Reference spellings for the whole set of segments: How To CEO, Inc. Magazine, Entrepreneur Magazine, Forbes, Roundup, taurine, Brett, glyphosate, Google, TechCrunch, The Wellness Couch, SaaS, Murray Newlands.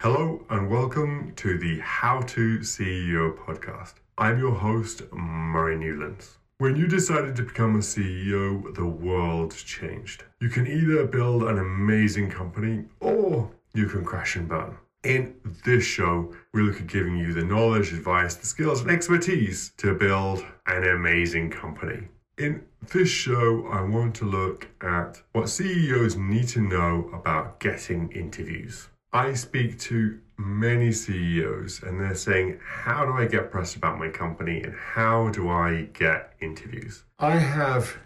Hello and welcome to the How To CEO podcast. I'm your host, Murray Newlands. When you decided to become a CEO, the world changed. You can either build an amazing company or you can crash and burn. In this show, we look at giving you the knowledge, advice, the skills and expertise to build an amazing company. In this show, I want to look at what CEOs need to know about getting interviews. I speak to many CEOs and they're saying, how do I get press about my company and how do I get interviews? I have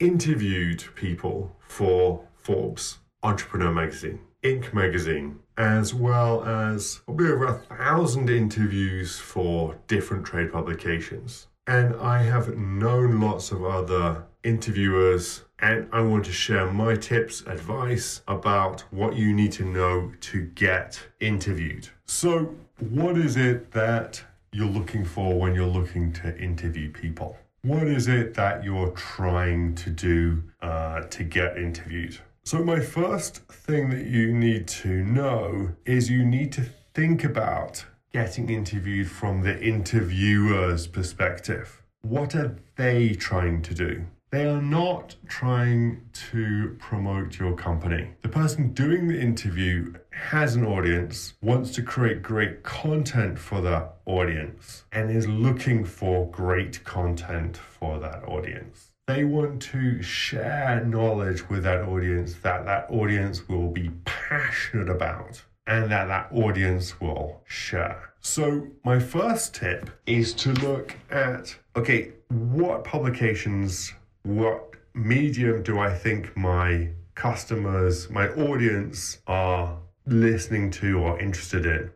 interviewed people for Forbes, Entrepreneur Magazine, Inc. Magazine, as well as probably over 1,000 interviews for different trade publications. And I have known lots of other interviewers, and I want to share my tips, advice about what you need to know to get interviewed. So what is it that you're looking for when you're looking to interview people? What is it that you're trying to do to get interviewed? So my first thing that you need to know is you need to think about getting interviewed from the interviewer's perspective. What are they trying to do? They are not trying to promote your company. The person doing the interview has an audience, wants to create great content for that audience, and is looking for great content for that audience. They want to share knowledge with that audience that audience will be passionate about and that audience will share. So my first tip is to look at, okay, what publications, what medium do I think my customers, my audience are listening to or interested in?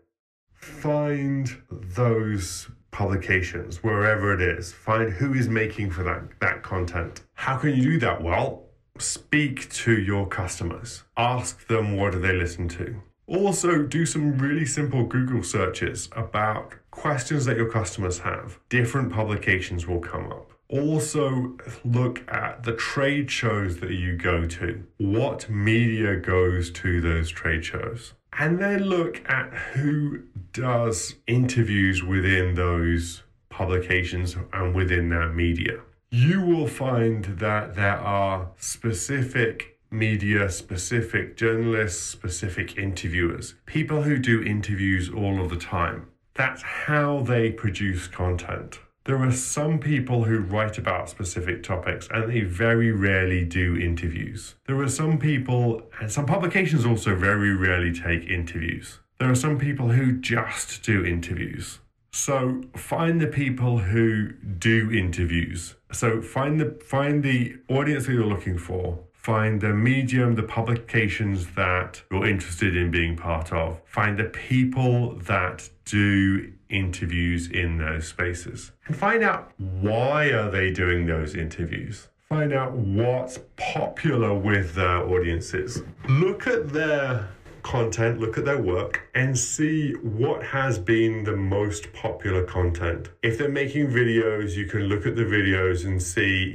Find those publications, wherever it is. Find who is making for that content. How can you do that? Well, speak to your customers. Ask them what do they listen to. Also, do some really simple Google searches about questions that your customers have. Different publications will come up. Also, look at the trade shows that you go to. What media goes to those trade shows? And then look at who does interviews within those publications and within that media. You will find that there are specific media, specific journalists, specific interviewers, people who do interviews all of the time. That's how they produce content. There are some people who write about specific topics and they very rarely do interviews. There are some people, and some publications also very rarely take interviews. There are some people who just do interviews. So find the people who do interviews. So find the audience that you're looking for. Find the medium, the publications that you're interested in being part of. Find the people that do interviews in those spaces. And find out why are they doing those interviews. Find out what's popular with their audiences. Look at their content, look at their work, and see what has been the most popular content. If they're making videos, you can look at the videos and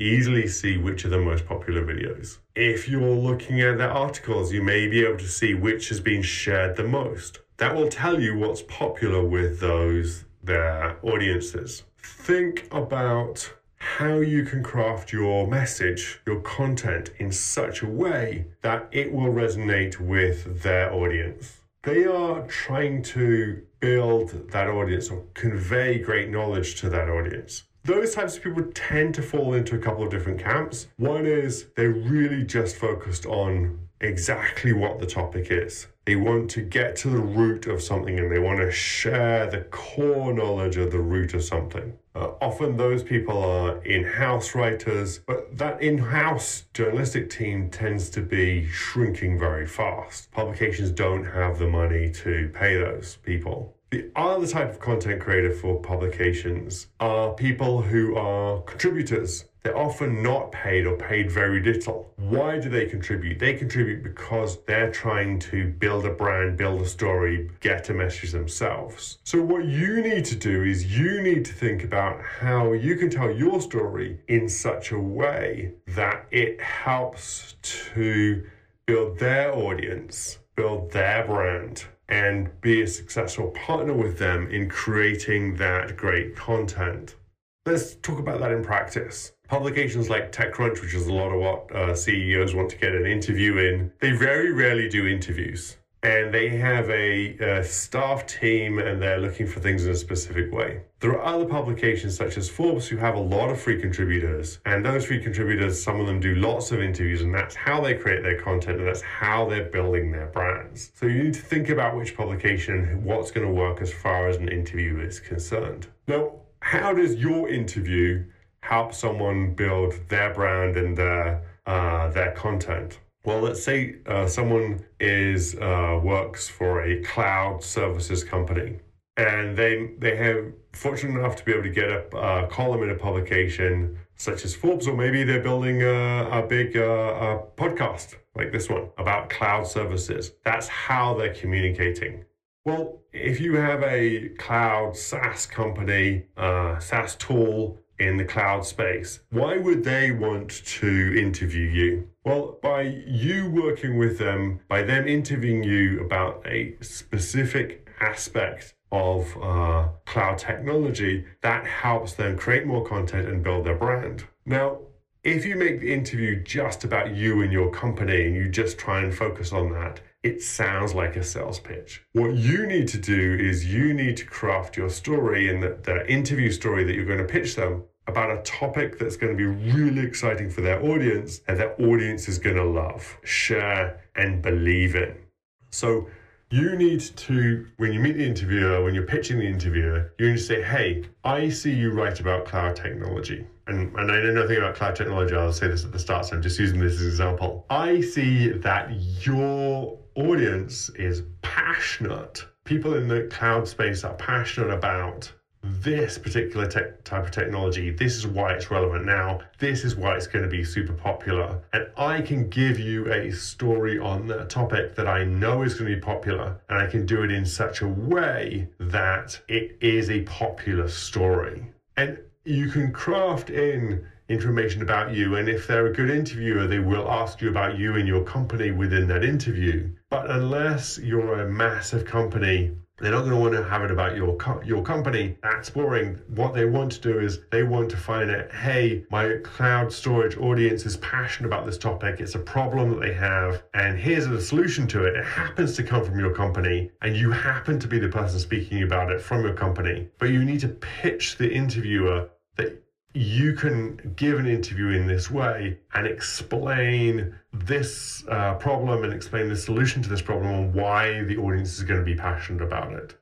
easily see which are the most popular videos. If you're looking at their articles, you may be able to see which has been shared the most. That will tell you what's popular with their audiences. Think about how you can craft your message, your content in such a way that it will resonate with their audience. They are trying to build that audience or convey great knowledge to that audience. Those types of people tend to fall into a couple of different camps. One is they're really just focused on exactly what the topic is. They want to get to the root of something and they want to share the core knowledge of the root of something. Often those people are in-house writers, but that in-house journalistic team tends to be shrinking very fast. Publications don't have the money to pay those people. The other type of content creator for publications are people who are contributors. They're often not paid or paid very little. Why do they contribute? They contribute because they're trying to build a brand, build a story, get a message themselves. So what you need to do is you need to think about how you can tell your story in such a way that it helps to build their audience, build their brand, and be a successful partner with them in creating that great content. Let's talk about that in practice. Publications like TechCrunch, which is a lot of what CEOs want to get an interview in, they very rarely do interviews. And they have a staff team and they're looking for things in a specific way. There are other publications such as Forbes who have a lot of free contributors, and those free contributors, some of them do lots of interviews, and that's how they create their content and that's how they're building their brands. So you need to think about which publication, what's going to work as far as an interview is concerned. Now, how does your interview help someone build their brand and their content? Well, let's say someone works for a cloud services company, and they have fortunate enough to be able to get a column in a publication such as Forbes, or maybe they're building a big podcast like this one about cloud services. That's how they're communicating. Well, if you have a cloud SaaS company, SaaS tool in the cloud space, why would they want to interview you? Well, by you working with them, by them interviewing you about a specific aspect of cloud technology, that helps them create more content and build their brand. Now, if you make the interview just about you and your company and you just try and focus on that, it sounds like a sales pitch. What you need to do is you need to craft your story and the interview story that you're going to pitch them about a topic that's going to be really exciting for their audience and their audience is going to love, share, and believe in. So you need to, when you meet the interviewer, when you're pitching the interviewer, you need to say, hey, I see you write about cloud technology. And I know nothing about cloud technology, I'll say this at the start, so I'm just using this as an example. I see that your audience is passionate. People in the cloud space are passionate about this particular type of technology. This is why it's relevant now. This is why it's going to be super popular. And I can give you a story on that topic that I know is going to be popular, and I can do it in such a way that it is a popular story. And you can craft in information about you, and if they're a good interviewer, they will ask you about you and your company within that interview. But unless you're a massive company, they're not going to want to have it about your company. That's boring. What they want to do is they want to find out, hey, my cloud storage audience is passionate about this topic. It's a problem that they have, and here's the solution to it. It happens to come from your company, and you happen to be the person speaking about it from your company. But you need to pitch the interviewer that you can give an interview in this way and explain this problem and explain the solution to this problem and why the audience is going to be passionate about it.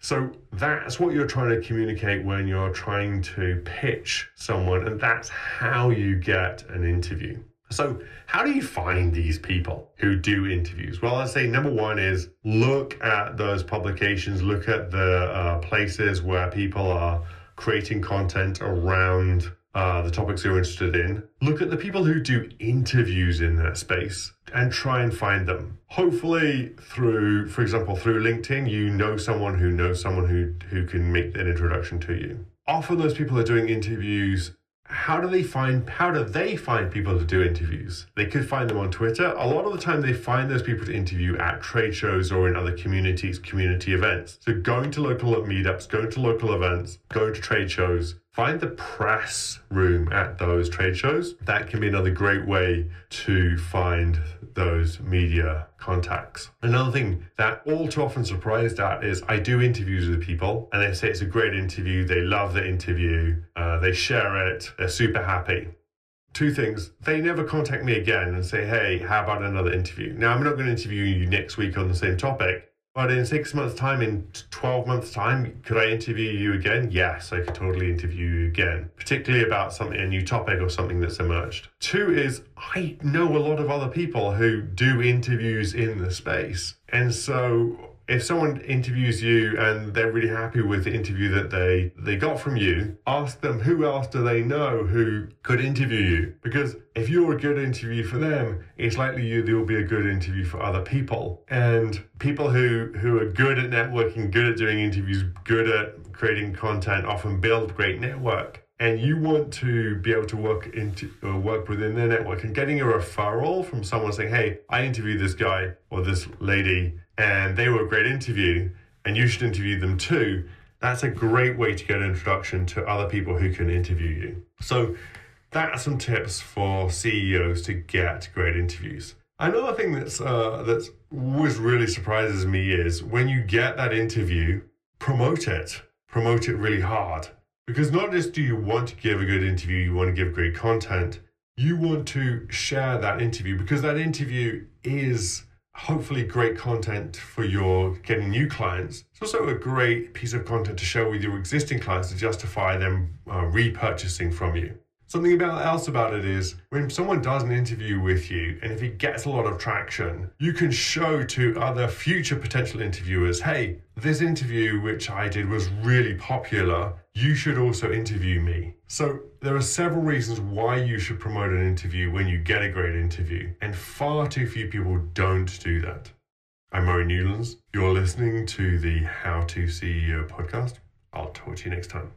So that's what you're trying to communicate when you're trying to pitch someone, and that's how you get an interview. So how do you find these people who do interviews? Well, I'd say number one is look at those publications, look at the places where people are creating content around the topics you're interested in. Look at the people who do interviews in that space and try and find them. Hopefully through, for example, through LinkedIn, you know someone who can make an introduction to you. Often those people are doing interviews. How do they find people to do interviews? They could find them on Twitter. A lot of the time they find those people to interview at trade shows or in other communities, community events. So going to local meetups, going to local events, going to trade shows, find the press room at those trade shows. That can be another great way to find those media contacts. Another thing that all too often surprised at is I do interviews with people and they say it's a great interview, they love the interview, they share it, they're super happy. Two things, they never contact me again and say, hey, how about another interview? Now, I'm not going to interview you next week on the same topic, but in 6 months' time, in 12 months' time, could I interview you again? Yes, I could totally interview you again, particularly about something, a new topic or something that's emerged. Two is, I know a lot of other people who do interviews in the space. And so if someone interviews you and they're really happy with the interview that they got from you, ask them who else do they know who could interview you? Because if you're a good interview for them, it's likely you'll be a good interview for other people. And people who are good at networking, good at doing interviews, good at creating content often build great network. And you want to be able to work within their network. And getting a referral from someone saying, hey, I interviewed this guy or this lady, and they were a great interview and you should interview them too, that's a great way to get an introduction to other people who can interview you. So that are some tips for CEOs to get great interviews. Another thing that's always really surprises me is when you get that interview, promote it really hard. Because not just do you want to give a good interview, you want to give great content, you want to share that interview because that interview is hopefully great content for your getting new clients. It's also a great piece of content to share with your existing clients to justify them repurchasing from you. Something else about it is when someone does an interview with you and if it gets a lot of traction, you can show to other future potential interviewers, hey, this interview which I did was really popular, you should also interview me. So there are several reasons why you should promote an interview when you get a great interview, and far too few people don't do that. I'm Murray Newlands. You're listening to the How To CEO podcast. I'll talk to you next time.